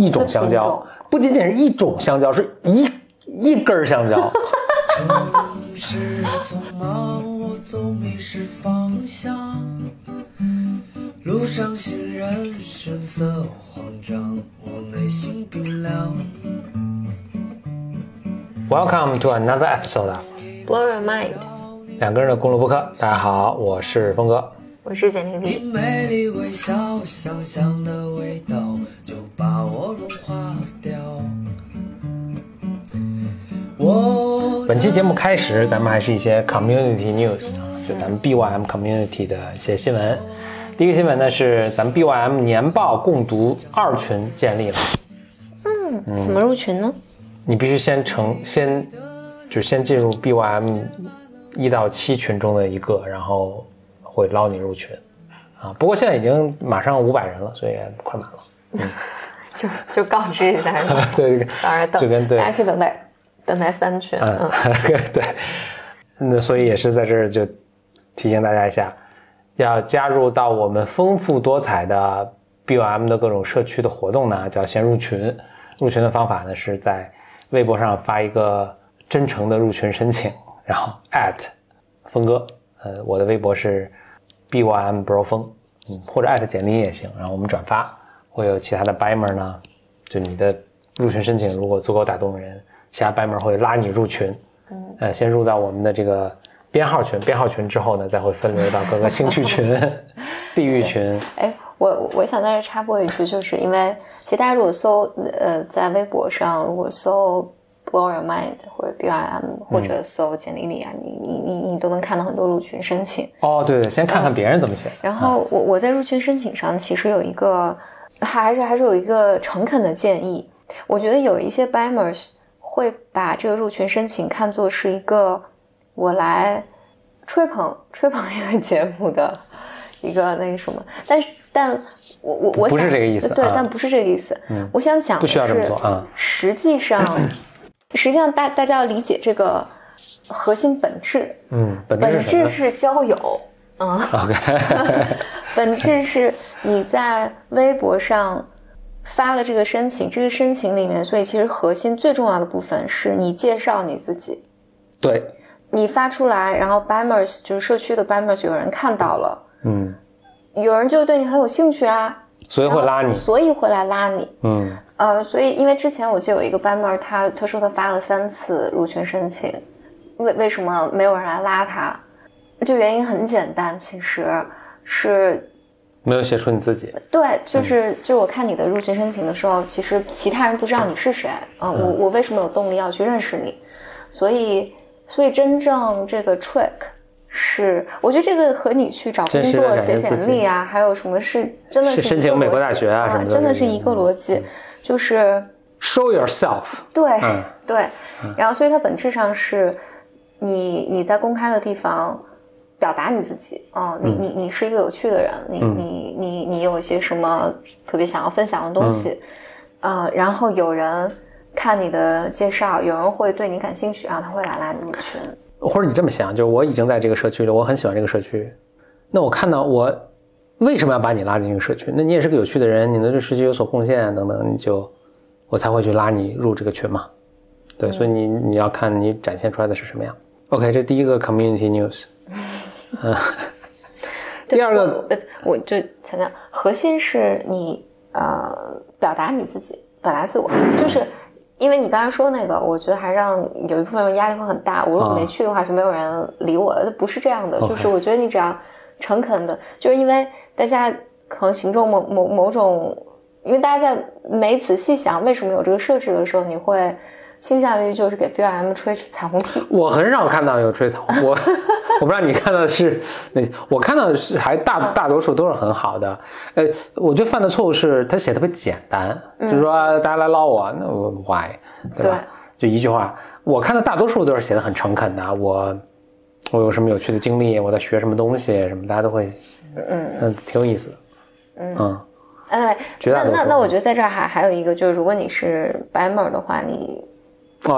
一种香蕉，不仅仅是一种香蕉，是一根香蕉。城市匆忙，我总迷失方向，路上行人神色慌张，我内心冰凉。Welcome to another episode of Blow your mind， 两个人的公路播客。大家好，我是峰哥，我是简婷婷。你美丽微笑，香香的味道就把我融化掉。本期节目开始，咱们还是一些 community news， 就咱们 BYM community 的一些新闻。第一个新闻呢是咱们 BYM 年报共读二群建立了。嗯，怎么入群呢？你必须先进入 BYM 1到7群中的一个，然后会捞你入群啊。不过现在已经马上500人了，所以快满了。就告知一下你对，大家可以等待3群。对，那所以也是在这儿就提醒大家一下，要加入到我们丰富多彩的 BYM 的各种社区的活动呢，就要先入群。入群的方法呢是在微博上发一个真诚的入群申请，然后 at 峰哥，我的微博是 bymbrofung， 或者 at 简历也行，然后我们转发。会有其他的 bymer 呢，就你的入群申请如果足够打动人，其他 bymer 会拉你入群。先入到我们的这个编号群之后呢，再会分流到各个兴趣群地域群。我想在这插播一句，就是因为其实大家如果搜在微博上如果搜 blow your mind 或者 BYM 或者搜简历里啊，你都能看到很多入群申请。对，先看看别人怎么写。然后我在入群申请上其实有一个还是有一个诚恳的建议。我觉得有一些 bymers 会把这个入群申请看作是一个我来吹捧这个节目的一个那个什么，但我不是这个意思，对，但不是这个意思。我想讲的是不需要这么做啊。实际上大家要理解这个核心本质。本质是交友。本质是你在微博上发了这个申请，这个申请里面，所以其实核心最重要的部分是你介绍你自己。对，你发出来，然后 bymers 就是社区的 bymers 有人看到了，有人就对你很有兴趣啊，所以会来拉你。所以因为之前我就有一个 bymer， 他说他发了3次入群申请，为什么没有人来拉他？这原因很简单，其实是没有写出你自己。对，就是我看你的入群申请的时候，其实其他人不知道你是谁。我为什么有动力要去认识你？所以真正这个 trick 是，我觉得这个和你去找工作写简历啊，还有什么是真的是申请美国大学啊什么的，真的是一个逻辑，就是 show yourself。对，然后所以它本质上是你在公开的地方表达你自己。你是一个有趣的人，你有一些什么特别想要分享的东西，然后有人看你的介绍，有人会对你感兴趣，然后他会来拉你入群。或者你这么想，就是我已经在这个社区了，我很喜欢这个社区，那我看到我为什么要把你拉进这个社区？那你也是个有趣的人，你能对社区有所贡献等等，我才会去拉你入这个群嘛。对，所以你要看你展现出来的是什么样。OK， 这第一个 community news。第二个我就强调，核心是你表达你自己，表达自我。就是因为你刚才说那个，我觉得还让有一部分人压力会很大，我如果没去的话就没有人理我了，不是这样的。就是我觉得你只要诚恳的，就是因为大家可能形成某种，因为大家在没仔细想为什么有这个设置的时候，你会倾向于就是给 BYM 吹彩虹屁。我很少看到有吹彩虹，我不知道你看到的是那些，我看到的是还大多数都是很好的。我觉得犯的错误是他写特别简单，就是说大家来捞我，那我 why， 对吧？对，就一句话。我看到大多数都是写的很诚恳的，我有什么有趣的经历，我在学什么东西什么，大家都会挺有意思的。那我觉得在这儿还有一个，就是如果你是 bymmer 的话，你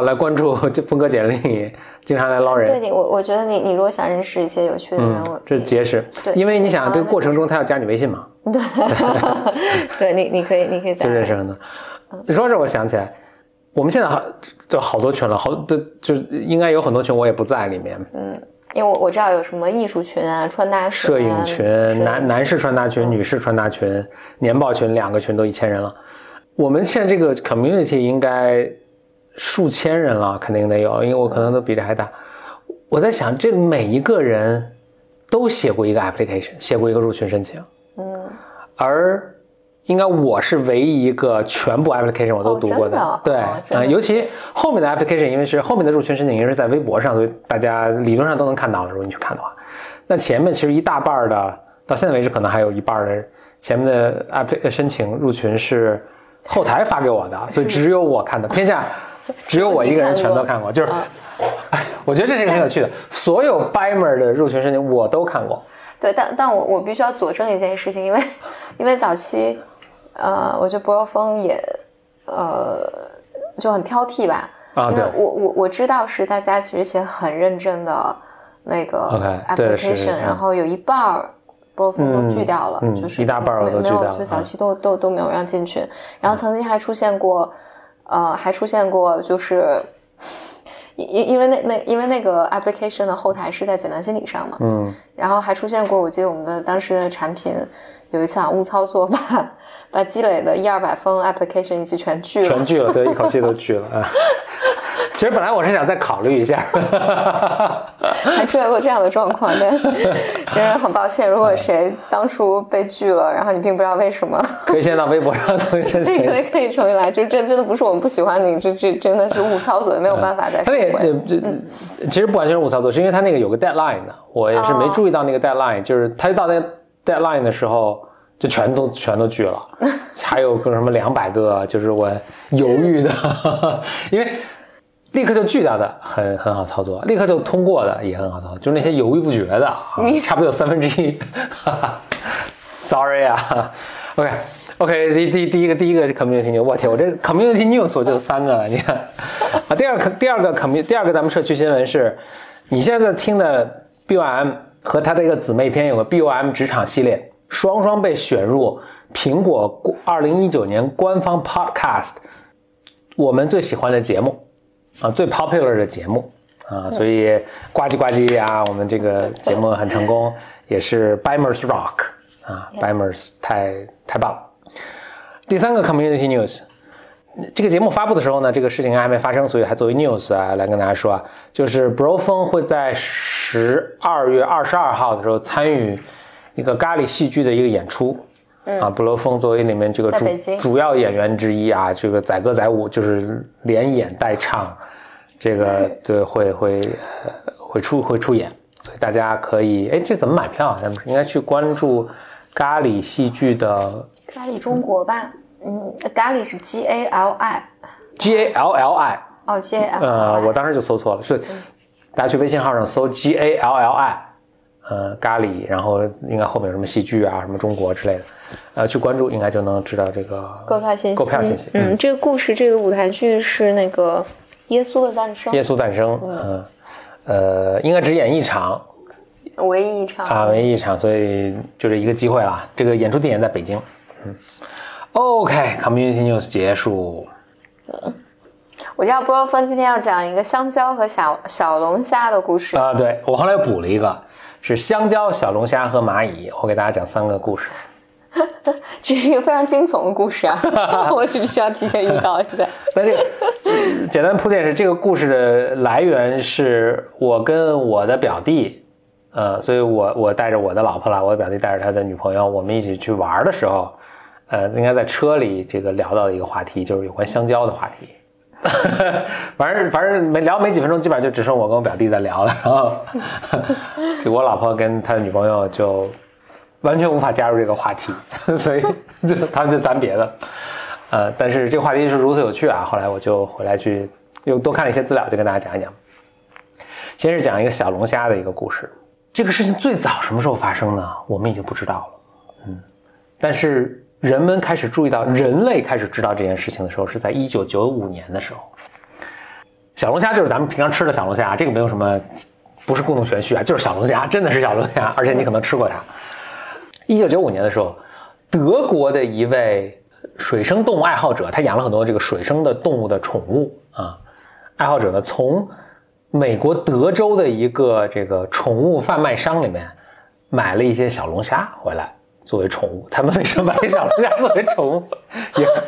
来关注峰哥简历，经常来捞人。对，我觉得你如果想认识一些有趣的人，这是结识。对，因为你想这个过程中他要加你微信嘛。对，你可以再认识很多。你说这我想起来，我们现在好多群了，就应该有很多群我也不在里面。嗯，因为我知道有什么艺术群啊、穿搭群、摄影群、男士穿搭群、女士穿搭群、年报群，两个群都1000人了。我们现在这个 community 应该数千人了，肯定得有，因为我可能都比这还大。我在想，这每一个人都写过一个 application， 写过一个入群申请。嗯，而应该我是唯一一个全部 application 我都读过的，哦，对，尤其后面的 application， 因为是后面的入群申请，因为是在微博上，所以大家理论上都能看到了。如果你去看的话，那前面其实一大半的，到现在为止可能还有一半的前面的 application 申请入群是后台发给我的，所以只有我看的，天下只有我一个人全都看过。就是，哎，我觉得这是一个很有趣的，所有 bymer 的入群申请我都看过。对，但我必须要佐证一件事情，因为早期。我觉得bymbrofung也就很挑剔吧，啊，因为我知道是大家其实写很认真的那个 application， 然后有一半bymbrofung都拒掉了，就是一大半都拒掉了，就早期都没有让进群，然后曾经还出现过，就是因为那个 application 的后台是在简单心理上嘛，嗯，然后还出现过，我记得我们的当时的产品有一次啊误操作吧。把积累的100-200封 application 一起全拒了，对，一口气都拒了啊！其实本来我是想再考虑一下，还出现过这样的状况，但真的很抱歉，如果谁当初被拒了，然后你并不知道为什么，可以先到微博上重新申请，这可以重新来，就真的不是我们不喜欢你，这真的是误操作，没有办法再收回。其实不完全是误操作，是因为他那个有个 deadline 的，我也是没注意到那个 deadline， 就是他到那个 deadline 的时候。就全都拒了，还有个什么200个，就是我犹豫的，因为立刻就拒掉的很好操作，立刻就通过的也很好操作，就那些犹豫不决的，差不多有1/3。Sorry 啊 ，OK， 第一个 community news， 我天，我这 community news 我就3个，你看啊，第二个咱们社区新闻是，你现在听的 BOM 和它的一个姊妹篇有个 BOM 职场系列。双被选入苹果2019年官方 podcast 我们最喜欢的节目啊，最 popular 的节目啊，所以呱唧呱唧啊，我们这个节目很成功，也是 Bymer's Rock 啊 ，Bymer's 太棒了。第三个 community news， 这个节目发布的时候呢，这个事情还没发生，所以还作为 news 啊来跟大家说啊，就是 bymbrofung 会在12月22号的时候参与。一个咖喱戏剧的一个演出，啊，bymbrofung作为里面这个主要演员之一啊，这个载歌载舞，就是连演带唱，这个对会出演，所以大家可以，哎，这怎么买票啊？咱们应该去关注咖喱戏剧的咖喱中国吧，嗯，咖喱是 GALLI，哦 GALLI， 我当时就搜错了，所以大家去微信号上搜 GALLI。咖喱，然后应该后面有什么戏剧啊，什么中国之类的，去关注应该就能知道这个购票信息。嗯，这个故事，这个舞台剧是那个耶稣的诞生。耶稣诞生，嗯，应该只演一场，唯一一场，所以就这一个机会啦。这个演出地点在北京。嗯 ，OK，Community News 结束。嗯。我知道bymbrofung今天要讲一个香蕉和小龙虾的故事啊，对，我后来补了一个。是香蕉、小龙虾和蚂蚁，我给大家讲3个故事。这是一个非常惊悚的故事啊！我是不是需要提前预告一下？但是简单铺垫是，这个故事的来源是我跟我的表弟，所以我带着我的老婆啦，我的表弟带着他的女朋友，我们一起去玩的时候，应该在车里这个聊到的一个话题，就是有关香蕉的话题。反正没几分钟，基本上就只剩我跟我表弟在聊了，然后就我老婆跟她的女朋友就完全无法加入这个话题，所以就他们就咱别的，但是这个话题是如此有趣啊！后来我就回来去又多看了一些资料，就跟大家讲一讲。先是讲一个小龙虾的一个故事，这个事情最早什么时候发生呢？我们已经不知道了，嗯，但是。人们开始注意到，人类开始知道这件事情的时候，是在1995年的时候。小龙虾就是咱们平常吃的小龙虾，这个没有什么，不是故弄玄虚啊，就是小龙虾，真的是小龙虾，而且你可能吃过它。1995年的时候，德国的一位水生动物爱好者，他养了很多这个水生的动物的宠物啊，爱好者呢从美国德州的一个这个宠物贩卖商里面买了一些小龙虾回来作为宠物。他们为什么买小龙虾作为宠物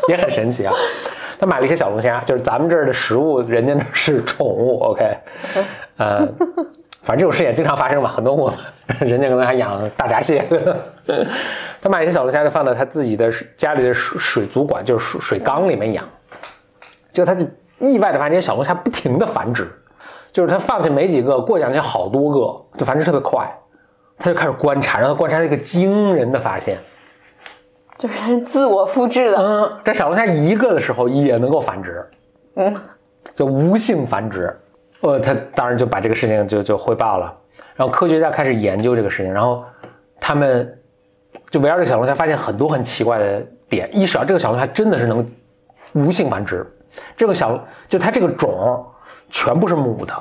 也很神奇啊。他买了一些小龙虾，就是咱们这儿的食物，人家那是宠物 ，OK， 反正这种事也经常发生吧，很多我们人家可能还养大闸蟹。他买一些小龙虾就放到他自己的家里的水族馆，就是水缸里面养。结果他就意外的发现，这些小龙虾不停的繁殖，就是他放下没几个，过两天好多个，就繁殖特别快。他就开始观察，然后观察了一个惊人的发现。就是自我复制的。嗯，这小龙虾一个的时候也能够繁殖，嗯，就无性繁殖。他当然就把这个事情就汇报了，然后科学家开始研究这个事情，然后他们就围绕这个小龙虾发现很多很奇怪的点。一是这个小龙虾真的是能无性繁殖，这个就它这个种全部是母的，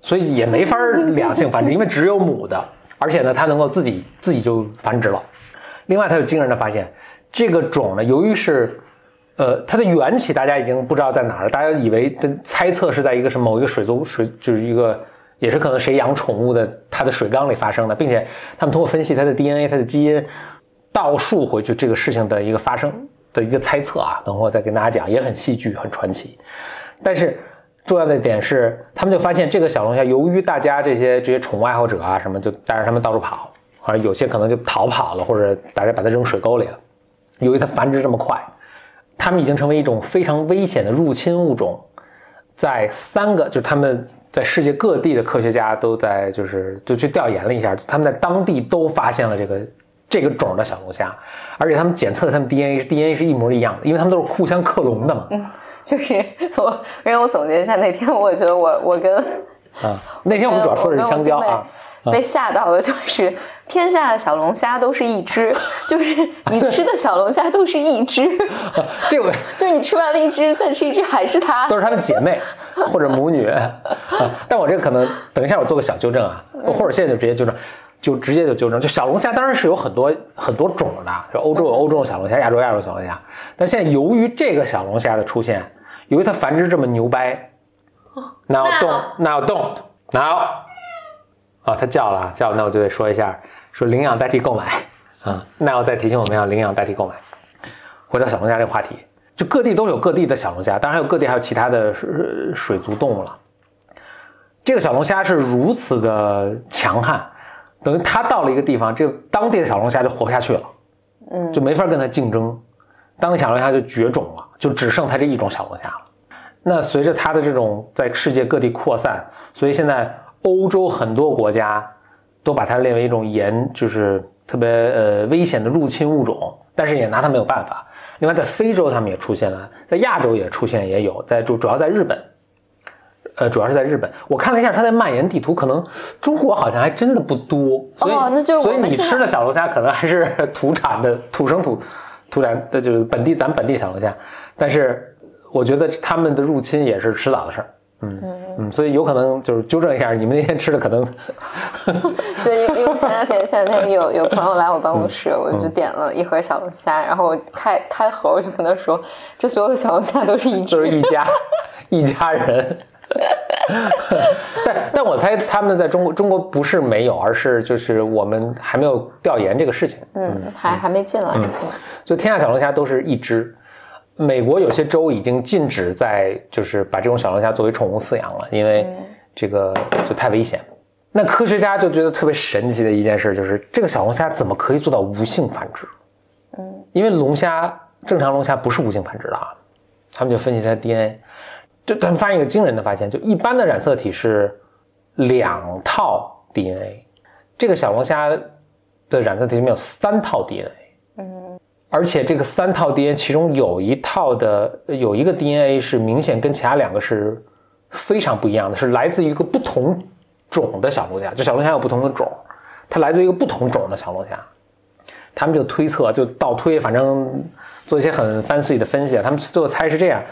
所以也没法两性繁殖，因为只有母的，而且呢它能够自己就繁殖了。另外，他有惊人的发现，这个种呢，由于是，它的缘起大家已经不知道在哪儿了，大家以为的猜测是在一个是某一个水就是一个也是可能谁养宠物的它的水缸里发生的，并且他们通过分析它的 DNA、它的基因，倒数回去这个事情的一个发生的一个猜测啊，等会儿再跟大家讲，也很戏剧、很传奇。但是重要的点是，他们就发现这个小龙虾，由于大家这些宠物爱好者啊什么，就带着他们到处跑。而有些可能就逃跑了，或者大家把它扔水沟里了。由于它繁殖这么快，它们已经成为一种非常危险的入侵物种。在就是他们在世界各地的科学家都在就去调研了一下，他们在当地都发现了这个种的小龙虾，而且他们检测了他们 DNA 是一模一样的，因为他们都是互相克隆的嘛。嗯，就是我总结一下，那天我觉得我跟那天我们主要说的是香蕉啊。被吓到的就是天下的小龙虾都是一只，就是你吃的小龙虾都是一只，这个就是你吃完了一只再吃一只还是它，都是它的姐妹或者母女但我这个可能等一下我做个小纠正啊，或者现在就直接纠正，就小龙虾当然是有很多很多种的，就欧洲有欧洲小龙虾，亚洲有亚洲小龙虾，但现在由于这个小龙虾的出现，由于它繁殖这么牛掰，Now don't它叫了，那我就得说一下，说领养代替购买啊。那我再提醒我们要领养代替购买。回到小龙虾这个话题，就各地都有各地的小龙虾，当然还有其他的水族动物了。这个小龙虾是如此的强悍，等于它到了一个地方，这个当地的小龙虾就活不下去了，嗯，就没法跟它竞争，当地小龙虾就绝种了，就只剩它这一种小龙虾了。那随着它的这种在世界各地扩散，所以现在欧洲很多国家都把它列为一种就是特别危险的入侵物种，但是也拿它没有办法。另外在非洲他们也出现了，在亚洲也出现，也有主要在日本，主要是在日本。我看了一下它的蔓延地图，可能中国好像还真的不多，所以你吃的小龙虾可能还是土生土长的就是咱本地小龙虾，但是我觉得他们的入侵也是迟早的事儿。所以有可能就是纠正一下，你们那天吃的可能对，因为前两天有朋友来我办公室，我就点了一盒小龙虾，然后我开盒，我就跟他说，这所有的小龙虾都是一家人。但我猜他们在中国不是没有，而是就是我们还没有调研这个事情，还没进来。就天下小龙虾都是一只。美国有些州已经禁止就是把这种小龙虾作为宠物饲养了，因为这个就太危险。那科学家就觉得特别神奇的一件事，就是这个小龙虾怎么可以做到无性繁殖？因为正常龙虾不是无性繁殖的啊。他们就分析它的 DNA， 就他们发现一个惊人的发现，就一般的染色体是两套 DNA， 这个小龙虾的染色体里面有三套 DNA。而且这个三套 DNA 其中有一个 DNA 是明显跟其他两个是非常不一样的，是来自于一个不同种的小龙虾，就小龙虾有不同的种，它来自于一个不同种的小龙虾。他们就推测，就倒推，反正做一些很 fancy 的分析，他们最后猜是这样，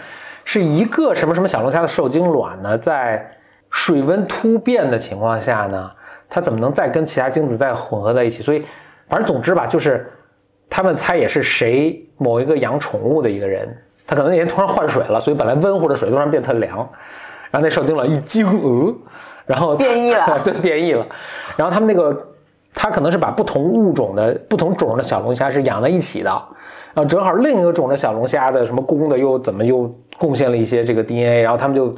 是一个什么什么小龙虾的受精卵呢，在水温突变的情况下呢，它怎么能再跟其他精子再混合在一起，所以反正总之吧，就是他们猜也是谁某一个养宠物的一个人，他可能那天突然换水了，所以本来温乎的水突然变特凉，然后那受精卵一惊，然后变异了，对，变异了。然后他们那个，他可能是把不同种的小龙虾是养在一起的，然后正好另一个种的小龙虾的什么公的又贡献了一些这个 DNA， 然后他们就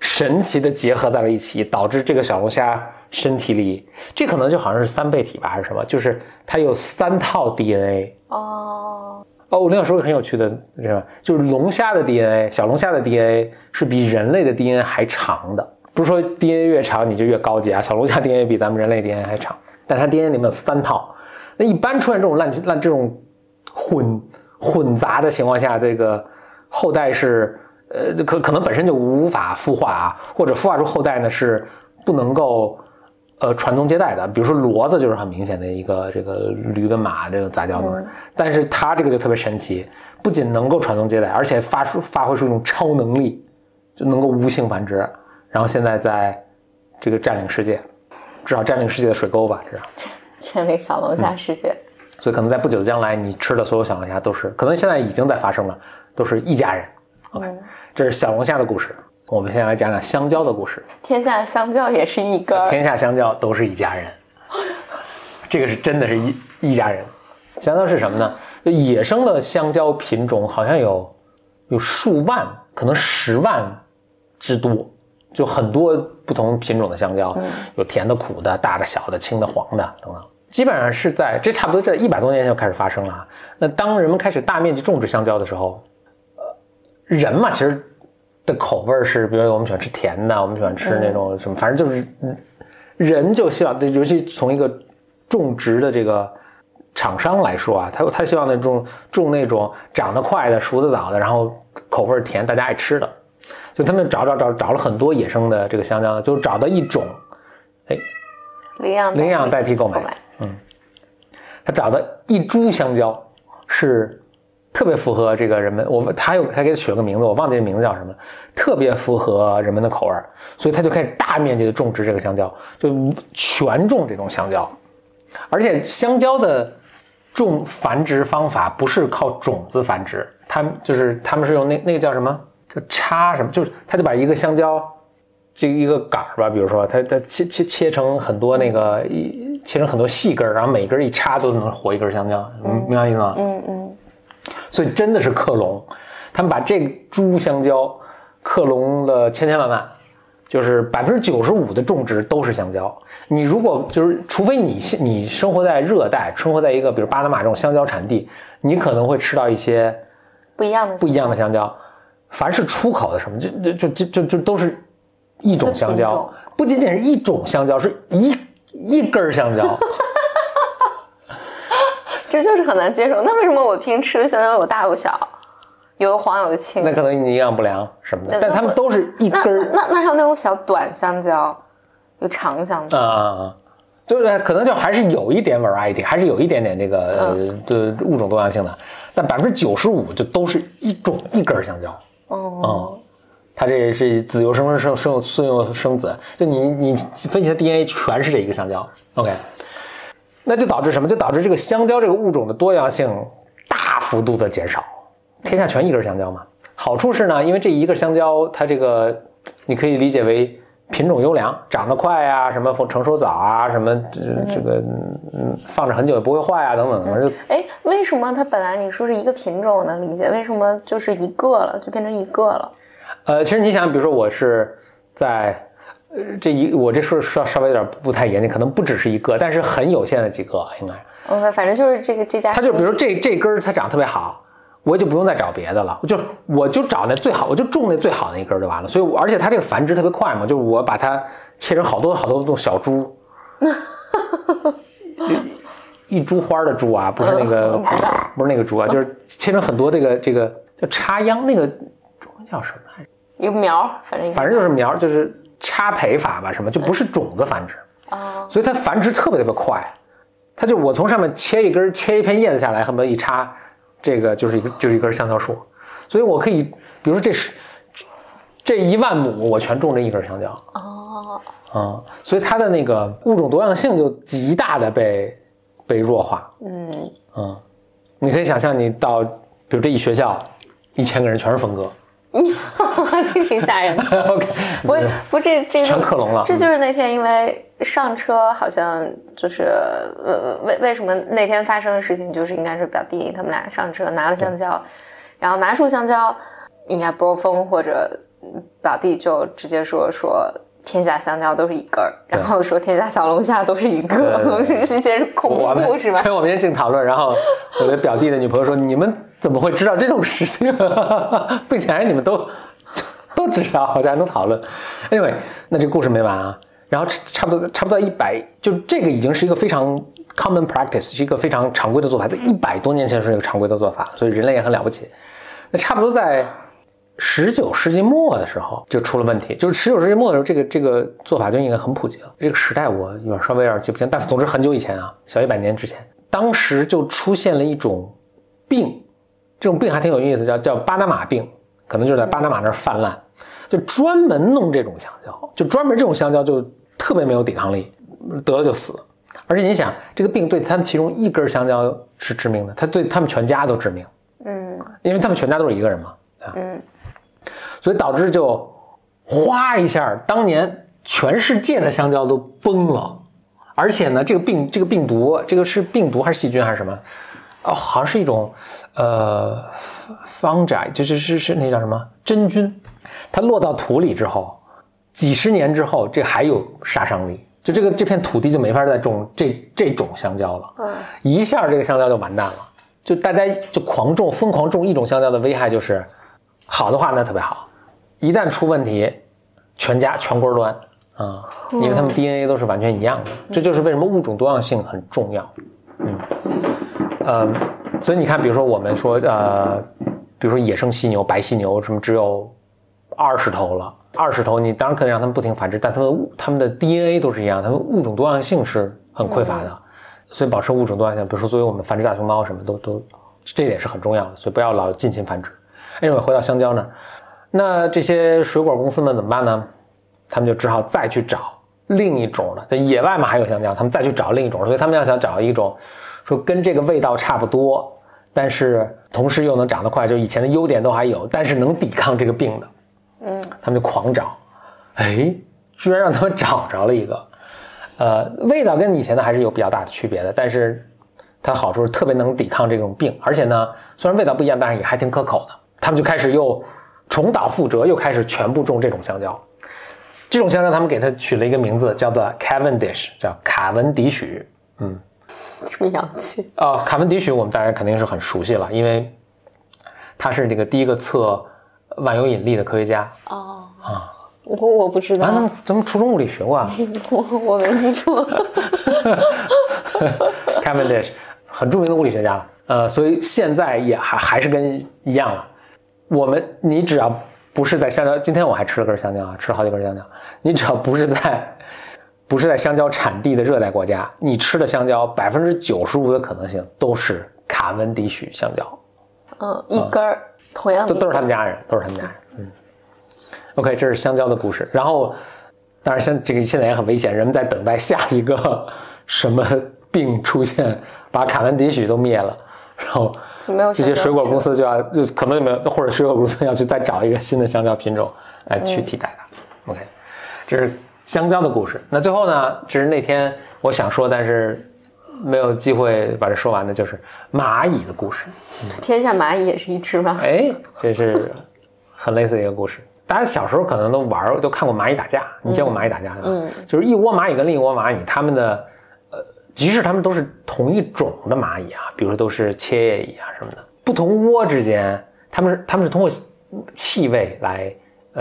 神奇的结合在了一起，导致这个小龙虾身体里，这可能就好像是三倍体吧，还是什么，就是它有3套 DNA。哦，那个时候很有趣的，就是龙虾的 DNA， 小龙虾的 DNA 是比人类的 DNA 还长的，不是说 DNA 越长你就越高级啊，小龙虾 DNA 比咱们人类 DNA 还长，但它 DNA 里面有3套。那一般出现这种这种混杂的情况下，这个后代是可能本身就无法孵化啊，或者孵化出后代呢是不能够传宗接代的。比如说骡子就是很明显的一个，这个驴跟马这个杂交嘛，但是它这个就特别神奇，不仅能够传宗接代，而且发挥出一种超能力，就能够无性繁殖。然后现在在这个占领世界，至少占领世界的水沟吧，至少占领小龙虾世界。所以可能在不久的将来，你吃的所有小龙虾都是，可能现在已经在发生了，都是一家人。OK，这是小龙虾的故事。我们先来讲讲香蕉的故事。天下香蕉也是一根，天下香蕉都是一家人。这个是真的是一家人。香蕉是什么呢？就野生的香蕉品种好像有数万，可能10万之多，就很多不同品种的香蕉，有甜的、苦的、大的、小的、青的、黄的等等。基本上是在这差不多这100多年前就开始发生了。那当人们开始大面积种植香蕉的时候，人嘛，其实的口味是，比如我们喜欢吃甜的，我们喜欢吃那种什么，反正就是人就希望，尤其从一个种植的这个厂商来说啊，他希望那种种那种长得快的、熟得早的，然后口味甜、大家爱吃的，就他们找了很多野生的这个香蕉，就找到一种，领养代替购买，他找到一株香蕉是。特别符合这个人们，他给他取了个名字，我忘记这名字叫什么了，特别符合人们的口味，所以他就开始大面积的种植这个香蕉，就全种这种香蕉，而且香蕉的繁殖方法不是靠种子繁殖，他们是用那个叫什么，叫插什么，就是他就把一个香蕉这一个杆吧，比如说他切成很多切成很多细根，然后每根一插都能活一根香蕉，明白意思吗？所以真的是克隆，他们把这株香蕉克隆了千千万万，就是95%的种植都是香蕉。你如果就是，除非你生活在热带，生活在一个比如巴拿马这种香蕉产地，你可能会吃到一些不一样的香蕉。凡是出口的什么，就都是一种香蕉，不仅仅是一种香蕉，是一根香蕉。这就是很难接受。那为什么我平时吃的香蕉有大有小，有黄有青？那可能营养不良什么的，但他们都是一根。那还有那种小短香蕉，有长香蕉啊，就是可能就还是有一点 variety， 还是有一点点这个物种多样性的。但95%就都是一根香蕉。它这是子由孙又生子，就你分析的 DNA 全是这一个香蕉。OK。那就导致什么？就导致这个香蕉这个物种的多样性大幅度的减少。天下全一根香蕉嘛。好处是呢，因为这一个香蕉，它这个你可以理解为品种优良，长得快啊，什么成熟早啊，什么这个放着很久也不会坏啊，等等等等。为什么它本来你说是一个品种我能理解，为什么就是一个了，就变成一个了？其实你想，比如说我是在。我这说稍微有点不太严谨，可能不只是一个，但是很有限的几个应该。反正就是这家。他就比如说这根它长得特别好，我就不用再找别的了，我就找那最好，我就种那最好那一根就完了。所以而且它这个繁殖特别快嘛，就是我把它切成好多好多种小株，一株花的株啊，不是那个株啊，就是切成很多这个叫插秧，那个中文叫什么来着？有苗，反正就是苗，就是。插培法吧，什么就不是种子繁殖，所以它繁殖特别特别快。它就我从上面切一根，切一片叶子下来，恨不得一插，这个就是一根香蕉树。所以我可以，比如说这1万亩，我全种这一根香蕉。所以它的那个物种多样性就极大的被弱化。你可以想象你到，比如这一学校1000个人全是峰哥。这挺吓人的。OK， 不，这全克隆了。这就是那天因为上车，好像就是为什么那天发生的事情，就是应该是表弟他们俩上车拿了香蕉，然后拿出香蕉，应该bymbrofung或者表弟就直接说天下香蕉都是一根儿，然后说天下小龙虾都是一个，直接是恐怖故事吧？所以我们今天净讨论，然后我的表弟的女朋友说你们。怎么会知道这种事情？并且还是你们都知道，好像还能讨论。Anyway， 那这个故事没完啊。然后差不多100，就这个已经是一个非常 common practice， 是一个非常常规的做法，在100多年前是一个常规的做法，所以人类也很了不起。那差不多在19世纪末的时候就出了问题，就是19世纪末的时候，这个做法就应该很普及了。这个时代我有点记不清，但总之很久以前啊，小100年之前，当时就出现了一种病。这种病还挺有意思，叫巴拿马病，可能就是在巴拿马那儿泛滥，就专门弄这种香蕉，就专门这种香蕉就特别没有抵抗力，得了就死。而且你想，这个病对他们其中一根香蕉是致命的，它对他们全家都致命。嗯，因为他们全家都是一个人嘛。啊、嗯，所以导致就哗一下，当年全世界的香蕉都崩了。而且呢，这个病毒，这个是病毒还是细菌还是什么？哦，好像是一种，方宅，就是那叫什么真菌，它落到土里之后，几十年之后，这还有杀伤力，就这片土地就没法再种这种香蕉了，嗯，一下这个香蕉就完蛋了，就大家就疯狂种一种香蕉的危害就是，好的话那特别好，一旦出问题，全家全锅端啊，因为他们 DNA 都是完全一样的，这就是为什么物种多样性很重要，嗯。所以你看，比如说我们说，比如说野生犀牛、白犀牛什么，只有20头了。20头，你当然可以让它们不停繁殖，但它们的 DNA 都是一样，它们物种多样性是很匮乏的。所以保持物种多样性，比如说作为我们繁殖大熊猫什么都，这点是很重要的。所以不要老近亲繁殖。因为回到香蕉呢，那这些水果公司们怎么办呢？他们就只好再去找另一种了。在野外嘛还有香蕉，他们再去找另一种，所以他们要想找一种。说跟这个味道差不多，但是同时又能长得快，就以前的优点都还有，但是能抵抗这个病的，嗯，他们就狂找，哎，居然让他们找着了一个，味道跟以前的还是有比较大的区别的，但是它好处是特别能抵抗这种病，而且呢，虽然味道不一样，但是也还挺可口的。他们就开始又重蹈覆辙，又开始全部种这种香蕉。这种香蕉他们给它取了一个名字，叫做 Cavendish， 叫卡文迪许，嗯。这么洋气啊！卡文迪许我们大家肯定是很熟悉了，因为他是这个第一个测万有引力的科学家。哦啊，我不知道啊，咱们初中物理学过啊，我没记住。卡文迪许很著名的物理学家了，所以现在也还是跟一样了。你只要不是在香蕉，今天我还吃了根香蕉啊，吃了好几根香蕉。你只要不是在香蕉产地的热带国家，你吃的香蕉95%的可能性都是卡文迪许香蕉。嗯，一根儿，同样的都是他们家人，嗯。OK， 这是香蕉的故事。然后，当然现在也很危险，人们在等待下一个什么病出现，把卡文迪许都灭了，然后这些水果公司就要就可能没有，或者水果公司要去再找一个新的香蕉品种来去替代它。OK， 这是。香蕉的故事。那最后呢，这是那天我想说但是没有机会把这说完的，就是蚂蚁的故事。天下蚂蚁也是一只吗？哎，这是很类似的一个故事。大家小时候可能都看过蚂蚁打架，你见过蚂蚁打架的吗？嗯，就是一窝蚂蚁跟另一窝蚂蚁，他们的即使他们都是同一种的蚂蚁啊，比如说都是切叶蚁啊什么的，不同窝之间他们是通过气味来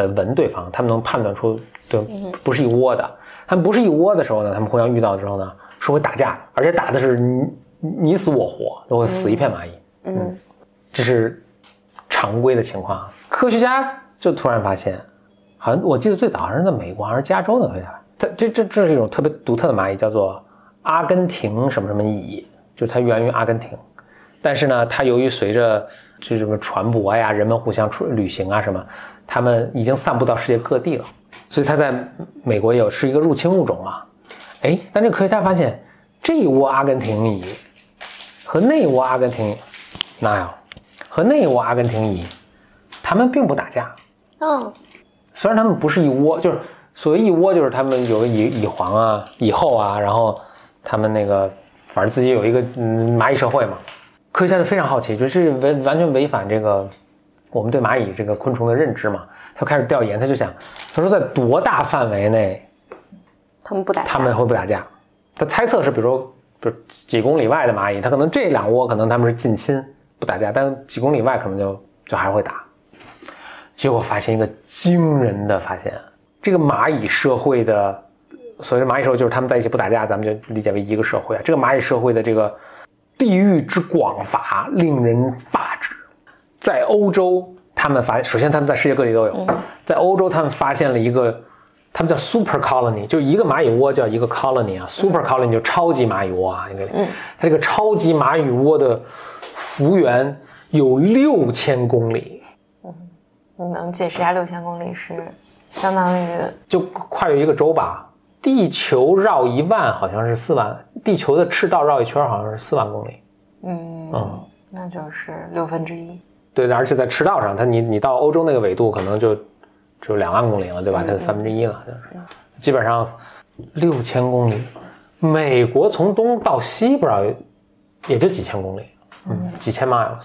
闻对方，他们能判断出对不是一窝的。他们不是一窝的时候呢，他们互相遇到之后呢，是会打架的，而且打的是你死我活，都会死一片蚂蚁。嗯，这是常规的情况。科学家就突然发现，好像我记得最早好像是在美国，好像是加州的科学家，它这是一种特别独特的蚂蚁，叫做阿根廷什么什么蚁，就是它源于阿根廷，但是呢，它由于随着就什么船舶呀，人们互相旅行啊什么。他们已经散布到世界各地了，所以它在美国是一个入侵物种嘛。哎，但这科学家发现，这一窝阿根廷蚁和那一窝阿根廷蚁 Nile 和那一窝阿根廷裔，他们并不打架。嗯，虽然他们不是一窝，就是所谓一窝，就是他们有个以皇啊、以后啊，然后他们那个反正自己有一个蚂蚁社会嘛。科学家就非常好奇，就是完全违反这个我们对蚂蚁这个昆虫的认知嘛。他开始调研，他就想，他说在多大范围内他们不打架，他们会不打架？他猜测是，比如说，就几公里外的蚂蚁，他可能这两窝可能他们是近亲不打架，但几公里外可能就还会打。结果发现一个惊人的发现，这个蚂蚁社会的，所谓蚂蚁社会就是他们在一起不打架，咱们就理解为一个社会啊。这个蚂蚁社会的这个地域之广泛令人发指。在欧洲，他们首先他们在世界各地都有，在欧洲他们发现了一个。他们叫 super colony， 就一个蚂蚁窝叫一个 colony 啊 ，super colony 就超级蚂蚁窝啊。它这个超级蚂蚁窝的幅员有6000公里。嗯，你能解释一下6000公里是相当于就跨越一个州吧？地球绕一万好像是4万，地球的赤道绕一圈好像是4万公里。嗯，那就是1/6。对，而且在赤道上，它你到欧洲那个纬度可能就。只有2万公里了，对吧？它的1/3了，就是基本上6000公里。美国从东到西不知道也就几千公里，几千 miles。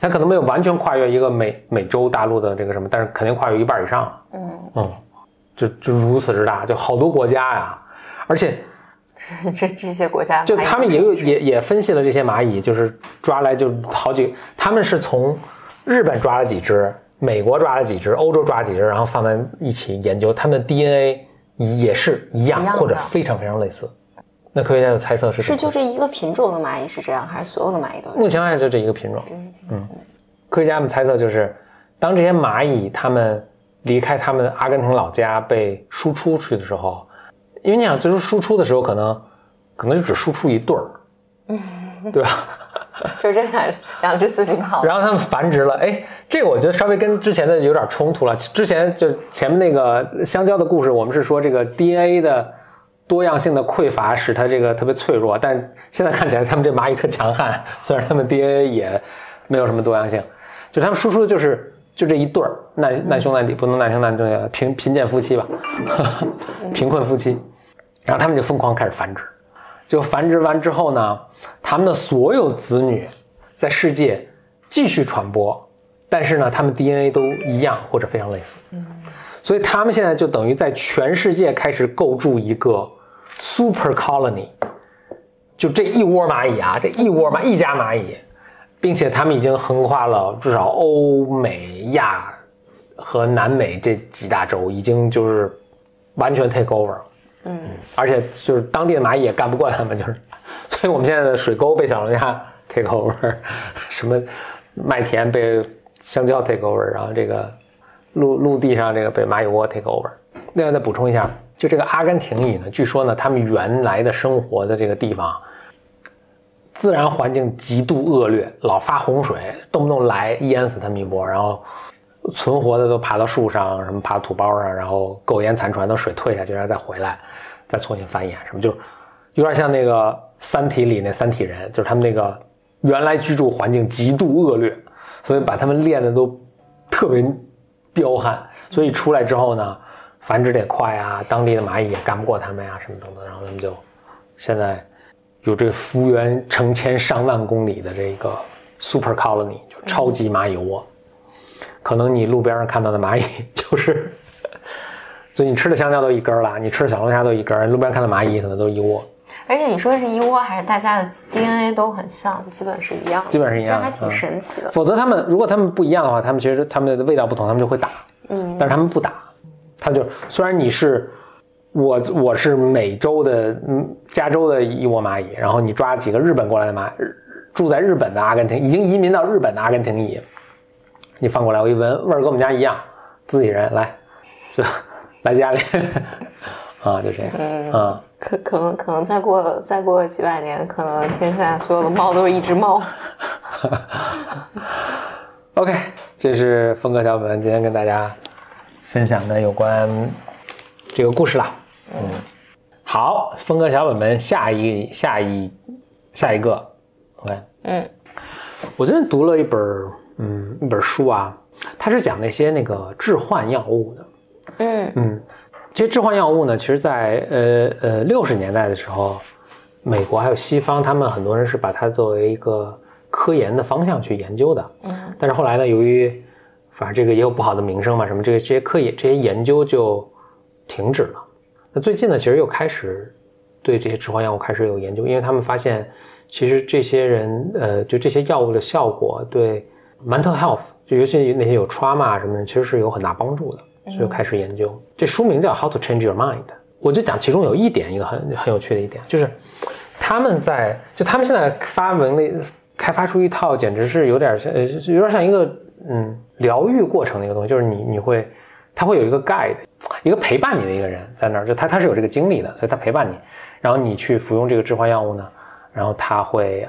它可能没有完全跨越一个美洲大陆的这个什么，但是肯定跨越一半以上了。就如此之大，就好多国家呀。而且这些国家，就他们也分析了这些蚂蚁，就是抓来就好几，他们是从日本抓了几只。美国抓了几只，欧洲抓了几只，然后放在一起研究，他们的 DNA 也是一样或者非常非常类似。那科学家的猜测是就这一个品种的蚂蚁是这样，还是所有的蚂蚁都是？目前好像就这一个品种。科学家们猜测就是，当这些蚂蚁他们离开他们阿根廷老家被输出去的时候，因为你想，最初输出的时候可能就只输出一对儿，对吧？就这样，两只自己跑，然后他们繁殖了。哎，这个我觉得稍微跟之前的有点冲突了。之前就前面那个香蕉的故事，我们是说这个 DNA 的多样性的匮乏使它这个特别脆弱，但现在看起来他们这蚂蚁特强悍，虽然他们 DNA 也没有什么多样性，就他们输出的就这一对儿，难兄难弟，不能难兄难弟，贫贱夫妻吧，贫困夫妻。然后他们就疯狂开始繁殖。就繁殖完之后呢，他们的所有子女在世界继续传播，但是呢，他们 DNA 都一样或者非常类似。所以他们现在就等于在全世界开始构筑一个 super colony， 就这一窝蚂蚁啊，这一窝蚂蚁，一家蚂蚁，并且他们已经横跨了至少欧美亚和南美这几大洲，已经就是完全 take over。而且就是当地的蚂蚁也干不惯他们，就是，所以我们现在的水沟被小龙虾 take over， 什么麦田被香蕉 take over， 然后这个陆地上这个被蚂蚁窝 take over。另外再补充一下，就这个阿根廷蚁呢，据说呢，他们原来的生活的这个地方，自然环境极度恶劣，老发洪水，动不动来淹死他们一波，然后。存活的都爬到树上，什么爬到土包上，然后苟延残喘，等水退下去，然后再回来，再重新繁衍，什么就有点像那个《三体》里那三体人，就是他们那个原来居住环境极度恶劣，所以把他们练的都特别彪悍，所以出来之后呢，繁殖得快啊，当地的蚂蚁也干不过他们呀，什么等等，然后他们就现在有这幅员成千上万公里的这个 super colony， 就超级蚂蚁窝。可能你路边上看到的蚂蚁就是，所以你吃的香蕉都一根了，你吃的小龙虾都一根，路边看到蚂蚁可能都一窝。而且你说是一窝，还是大家的 DNA 都很像，基本是一样的，基本是一样的，这还挺神奇的。否则如果他们不一样的话，他们其实他们的味道不同，他们就会打。但是他们不打，他就虽然你是我是美洲的加州的一窝蚂蚁，然后你抓几个日本过来的蚂蚁，住在日本的阿根廷，已经移民到日本的阿根廷蚁。你放过来，我一闻味儿跟我们家一样，自己人来，就来家里啊，就这样。可能再过几百年，可能天下所有的猫都是一只猫。OK， 这是峰哥小本今天跟大家分享的有关这个故事啦。好，峰哥小本下一个，OK，我最近读了一本书啊，它是讲那些那个置换药物的。其实置换药物呢，其实在60年代的时候，美国还有西方，他们很多人是把它作为一个科研的方向去研究的。但是后来呢，由于反正这个也有不好的名声嘛，什么这些科研这些研究就停止了。那最近呢，其实又开始对这些置换药物开始有研究，因为他们发现其实这些人就这些药物的效果对 mental health， 就尤其那些有 trauma 什么的，其实是有很大帮助的。所以开始研究，这书名叫 How to change your mind。 我就讲其中有一点，一个很有趣的一点，就是他们现在开发出一套简直是有点像一个疗愈过程的一个东西，就是他会有一个 guide， 一个陪伴你的一个人在那儿，就他是有这个经历的，所以他陪伴你，然后你去服用这个置换药物呢，然后他会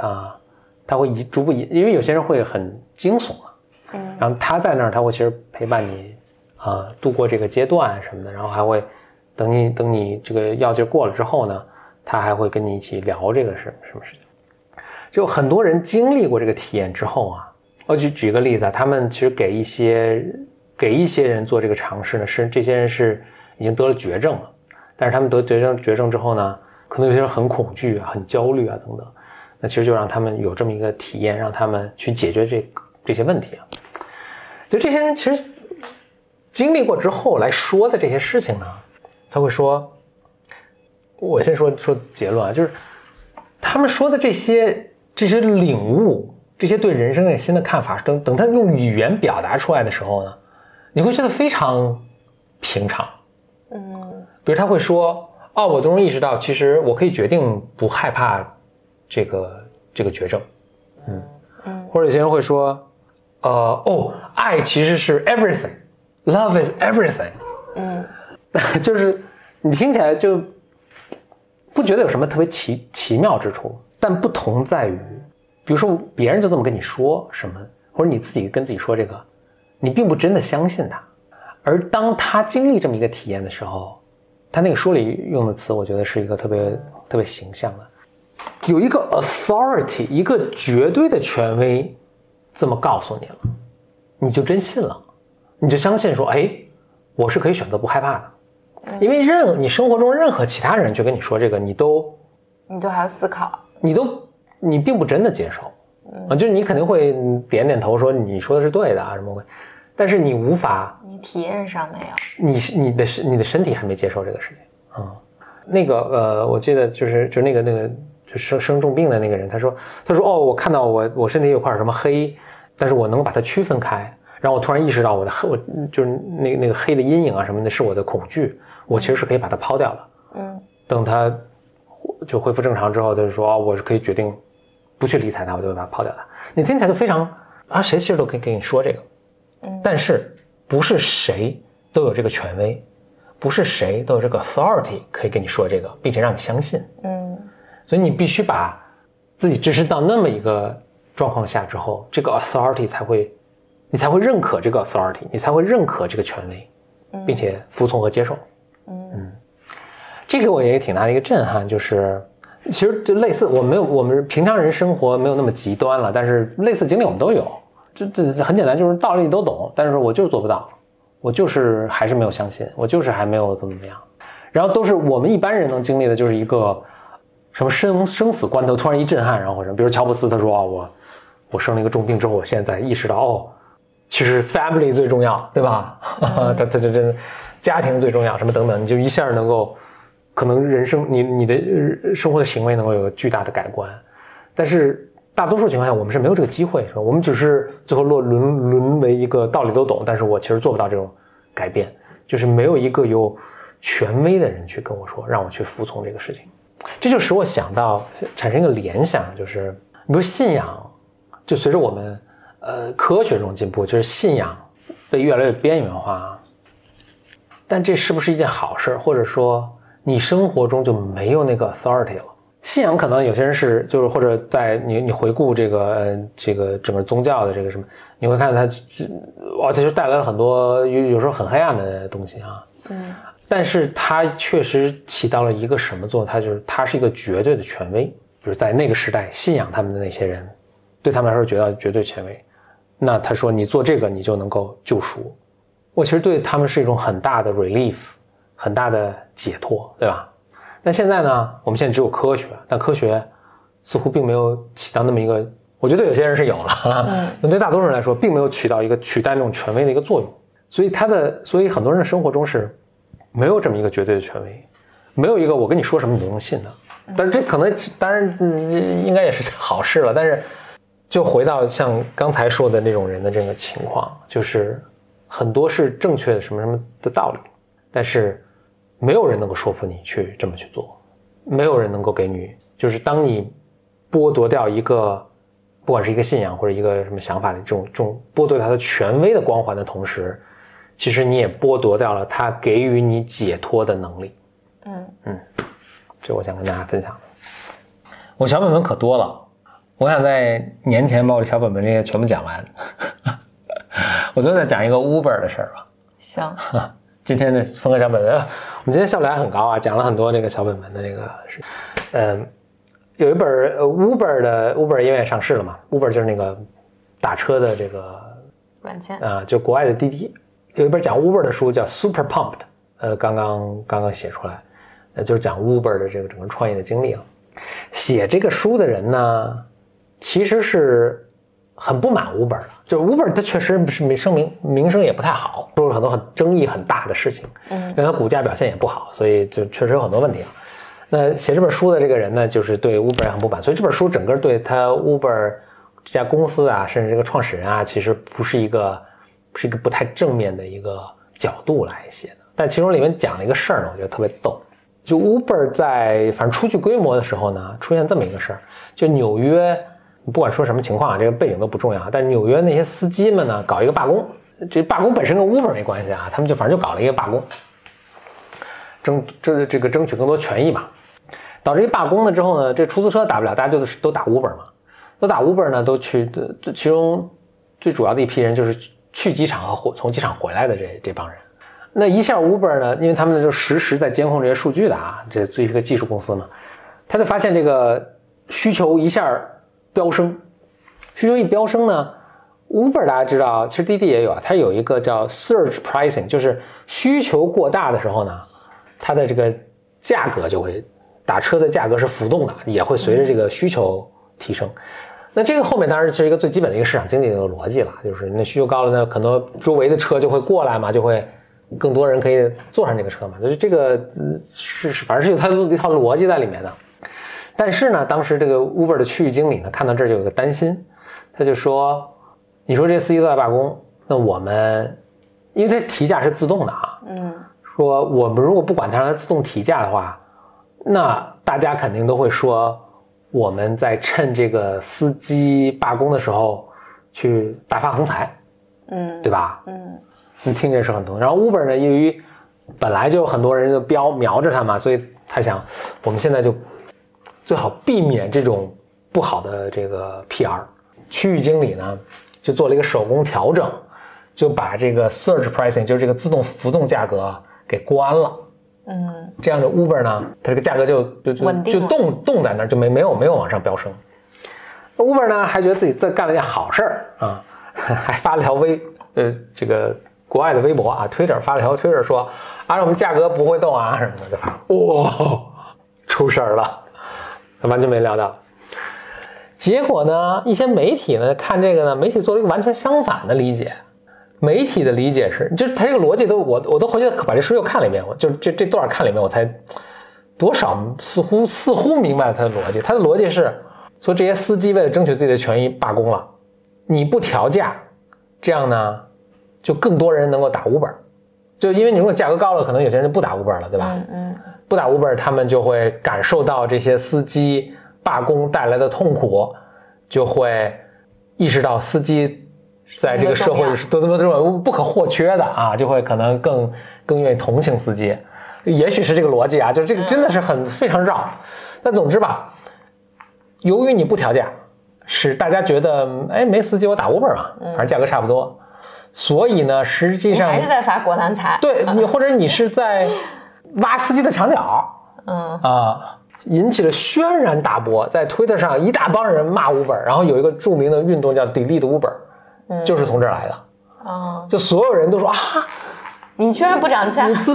逐步，因为有些人会很惊悚嘛，然后他在那儿，他会其实陪伴你度过这个阶段什么的，然后还会等你这个药劲过了之后呢，他还会跟你一起聊这个什么事情。就很多人经历过这个体验之后啊，我举个例子啊，他们其实给一些人做这个尝试呢，是这些人是已经得了绝症了，但是他们得绝症之后呢，可能有些人很恐惧啊，很焦虑啊等等，那其实就让他们有这么一个体验，让他们去解决这些问题啊。就这些人其实经历过之后来说的这些事情呢，他会说，我先说结论啊，就是他们说的这些领悟，这些对人生的新的看法，等他用语言表达出来的时候呢，你会觉得非常平常。比如他会说，哦，我终于意识到，其实我可以决定不害怕这个绝症。或者有些人会说，爱其实是 everything。Love is everything。就是你听起来就不觉得有什么特别奇妙之处，但不同在于，比如说别人就这么跟你说什么，或者你自己跟自己说这个，你并不真的相信他。而当他经历这么一个体验的时候，他那个书里用的词，我觉得是一个特别特别形象的，有一个 authority， 一个绝对的权威这么告诉你了，你就真信了。你就相信说，哎，我是可以选择不害怕的，因为你生活中任何其他人去跟你说这个，你都还要思考，你并不真的接受，就是你肯定会点点头说你说的是对的啊什么鬼，但是你无法，你体验上没有，你的身体还没接受这个事情啊。我记得就是那个就生重病的那个人，他说哦，我看到我身体有块什么黑，但是我能把它区分开。然后我突然意识到我就是那个黑的阴影啊什么的是我的恐惧，我其实是可以把它抛掉的。等它就恢复正常之后，他就说，我是可以决定不去理睬它，我就会把它抛掉它。你听起来就非常谁其实都可以给你说这个。但是不是谁都有这个权威，不是谁都有这个 authority 可以跟你说这个，并且让你相信。所以你必须把自己支持到那么一个状况下之后，这个 authority 你才会认可这个 authority， 你才会认可这个权威，并且服从和接受。这个我也挺大的一个震撼，就是其实就类似，我们平常人生活没有那么极端了，但是类似经历我们都有。这很简单，就是道理都懂，但是我就是做不到，我就是还是没有相信，我就是还没有怎么样。然后都是我们一般人能经历的，就是一个什么生死关头突然一震撼，然后比如乔布斯他说，我生了一个重病之后，我现在意识到其实 family 最重要，对吧？他这家庭最重要，什么等等，你就一下能够，可能人生你的生活的行为能够有巨大的改观。但是大多数情况下，我们是没有这个机会，是吧？我们只是最后沦为一个道理都懂，但是我其实做不到这种改变，就是没有一个有权威的人去跟我说，让我去服从这个事情。这就使我想到产生一个联想，就是你说信仰，就随着我们。科学中进步，就是信仰被越来越边缘化，但这是不是一件好事？或者说你生活中就没有那个 authority 了？信仰可能有些人是就是，或者在你回顾这个整个宗教的这个什么，你会看到它就带来了很多有时候很黑暗的东西啊。但是它确实起到了一个什么作用？它是一个绝对的权威，就是在那个时代信仰他们的那些人。对他们来说觉得绝对权威。那他说你做这个你就能够救赎。我其实对他们是一种很大的 relief， 很大的解脱，对吧？但现在呢，我们现在只有科学，但科学似乎并没有起到那么一个，我觉得有些人是有了，但对大多数人来说并没有起到一个取代那种权威的一个作用。所以很多人的生活中是没有这么一个绝对的权威，没有一个我跟你说什么你都能信的。但是这可能当然应该也是好事了，但是就回到像刚才说的那种人的这个情况，就是很多是正确的什么什么的道理，但是没有人能够说服你去这么去做，没有人能够给你，就是当你剥夺掉一个不管是一个信仰或者一个什么想法的这种剥夺它的权威的光环的同时，其实你也剥夺掉了它给予你解脱的能力。这我想跟大家分享的。我小本本可多了，我想在年前把我的小本本这些全部讲完。我昨天讲一个 Uber 的事儿吧。行。今天的峰哥小本本，我们今天效率还很高啊，讲了很多这个小本本的这个事。有一本 Uber 的 Uber 因为上市了嘛 ，Uber 就是那个打车的这个软件啊，就国外的滴滴。有一本讲 Uber 的书叫 Super Pumped， 刚刚写出来，就是讲 Uber 的这个整个创业的经历了。写这个书的人呢，其实是很不满 Uber 的，就是 Uber 它确实是名声也不太好，做了很多很争议很大的事情，让它股价表现也不好，所以就确实有很多问题了。那写这本书的这个人呢，就是对 Uber 也很不满，所以这本书整个对他 Uber 这家公司啊，甚至这个创始人啊，其实不是一个不太正面的一个角度来写的。但其中里面讲了一个事儿呢，我觉得特别逗。就 Uber 在反正初具规模的时候呢，出现这么一个事儿，就纽约，不管说什么情况啊，这个背景都不重要，但纽约那些司机们呢，搞一个罢工，这罢工本身跟 Uber 没关系啊，他们就反正就搞了一个罢工，争取更多权益嘛。导致一罢工了之后呢，这出租车打不了，大家就都打 Uber 嘛，都打 Uber 呢，都去，其中最主要的一批人就是去机场和从机场回来的这帮人。那一下 Uber 呢，因为他们就实时在监控这些数据的啊，这最是个技术公司嘛，他就发现这个需求一下飙升，需求一飙升呢。Uber 大家知道，其实滴滴也有啊，它有一个叫 surge pricing， 就是需求过大的时候呢，它的这个价格就会。打车的价格是浮动的，也会随着这个需求提升。那这个后面当然是一个最基本的一个市场经济的逻辑了，就是那需求高了，那可能周围的车就会过来嘛，就会更多人可以坐上这个车嘛，就是这个是反正是有它一套逻辑在里面的。但是呢，当时这个 Uber 的区域经理呢，看到这儿就有个担心，他就说：“你说这司机都在罢工，那我们因为它提价是自动的啊，说我们如果不管它让它自动提价的话。”那大家肯定都会说，我们在趁这个司机罢工的时候去大发横财，对吧？你听这是很多。然后 Uber 呢，由于本来就有很多人就瞄着他嘛，所以他想，我们现在就最好避免这种不好的这个 PR。区域经理呢，就做了一个手工调整，就把这个 surge pricing， 就是这个自动浮动价格给关了。这样的 Uber 呢，它这个价格就动在那儿，就没有往上飙升。Uber 呢还觉得自己在干了件好事儿啊，还发了条这个国外的微博啊 ，Twitter 发了条 Twitter 说，啊我们价格不会动啊什么的，就发哇出事儿了，完全没料到。结果呢，一些媒体呢看这个呢，媒体做了一个完全相反的理解。媒体的理解是，就是他这个逻辑都我都回去把这书又看了一遍，我就这段看了一遍，我才多少似乎明白他的逻辑。他的逻辑是说，这些司机为了争取自己的权益罢工了，你不调价，这样呢就更多人能够打 Uber， 就因为你如果价格高了，可能有些人就不打 Uber 了，对吧？不打 Uber， 他们就会感受到这些司机罢工带来的痛苦，就会意识到司机。在这个社会是多么多么不可或缺的啊，就会可能更愿意同情司机，也许是这个逻辑啊，就是这个真的是非常绕。但总之吧，由于你不调价，使大家觉得哎没司机我打 Uber 嘛，反正价格差不多，所以呢实际上你还是在发国难财，对你或者你是在挖司机的墙角，啊，引起了轩然大波，在推特上一大帮人骂 Uber， 然后有一个著名的运动叫 delete Uber， 就是从这儿来的。哦，就所有人都说啊，你居然不涨价，你资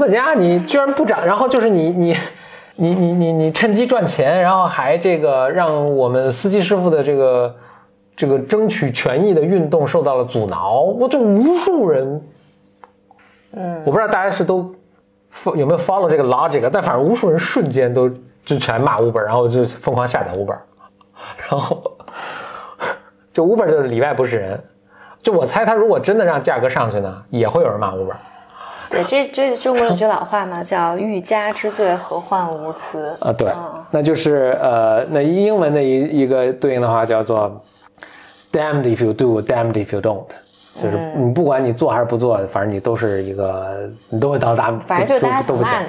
本家，你居然不涨，然后就是你趁机赚钱，然后还这个让我们司机师傅的这个争取权益的运动受到了阻挠，我就无数人，我不知道大家是都有没有 follow 这个 logic， 但反正无数人瞬间都就全骂 Uber， 然后就疯狂下载 Uber， 然后就 Uber 就是里外不是人，就我猜他如果真的让价格上去呢，也会有人骂 Uber。对，这中国有句老话嘛，叫欲加之罪，何患无辞啊。对，那就是那英文的一个对应的话叫做 damned if you do, damned if you don't。就是你不管你做还是不做，反正你都是一个，你都会到达，反正就是大家想骂你，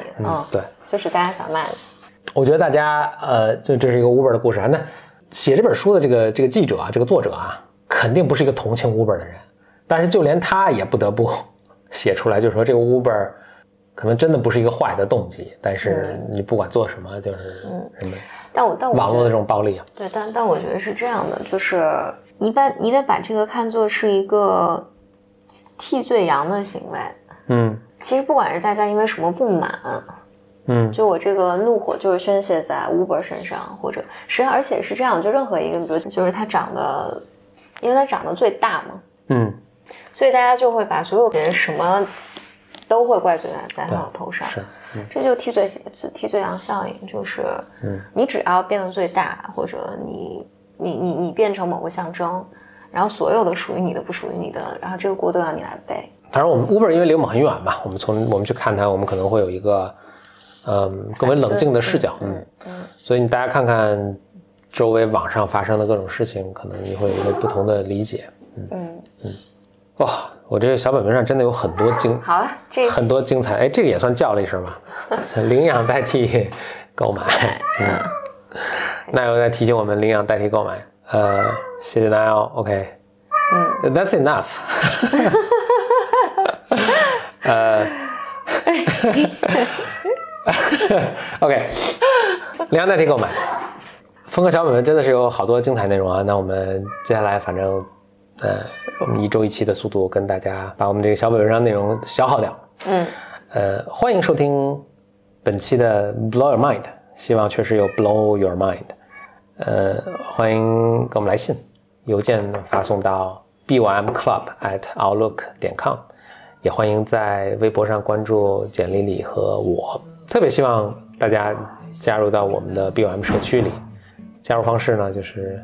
对，就是大家想骂你。我觉得大家这是一个 Uber 的故事啊。那写这本书的这个记者啊，这个作者啊，肯定不是一个同情 Uber 的人，但是就连他也不得不写出来，就是说这个 Uber 可能真的不是一个坏的动机，但是你不管做什么，就是什么，但我网络的这种暴力啊，对，但我觉得是这样的，就是。你得把这个看作是一个替罪羊的行为。其实不管是大家因为什么不满，就我这个怒火就是宣泄在 Uber 身上，或者实际上而且是这样，就任何一个，比如就是它涨得，因为它涨得最大嘛，所以大家就会把所有人什么都会怪罪在他的头上，是，这就替罪羊效应，就是你只要变得最大，或者你变成某个象征，然后所有的属于你的不属于你的，然后这个锅都让你来背。当然我们 Uber 因为离我们很远吧，我们去看它，我们可能会有一个更为冷静的视角。所以你大家看看周围网上发生的各种事情，可能你会有一个不同的理解。哇，我这个小本本上真的有很多很多精彩。哎，这个也算叫了一声吧，领养代替购买。那又在提醒我们领养代替购买，谢谢大家。OK， that's enough 。OK， 领养代替购买。峰哥小本本真的是有好多精彩内容啊！那我们接下来反正，我们一周一期的速度跟大家把我们这个小本本上内容消耗掉。欢迎收听本期的 Blow Your Mind。希望确实有 blow your mind， 欢迎给我们来信，邮件发送到 bymclub@outlook.com， 也欢迎在微博上关注简丽丽和我。特别希望大家加入到我们的 bym 社区里，加入方式呢就是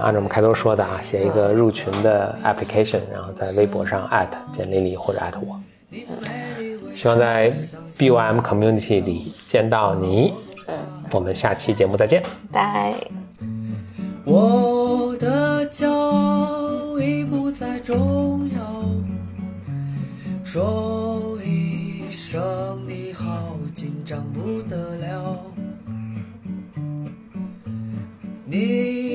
按照我们开头说的写一个入群的 application， 然后在微博上 at 简丽丽或者 at 我。希望在 bym community 里见到你。我们下期节目再见，拜。我的骄傲已不再重要，说一声你好，紧张不得了。你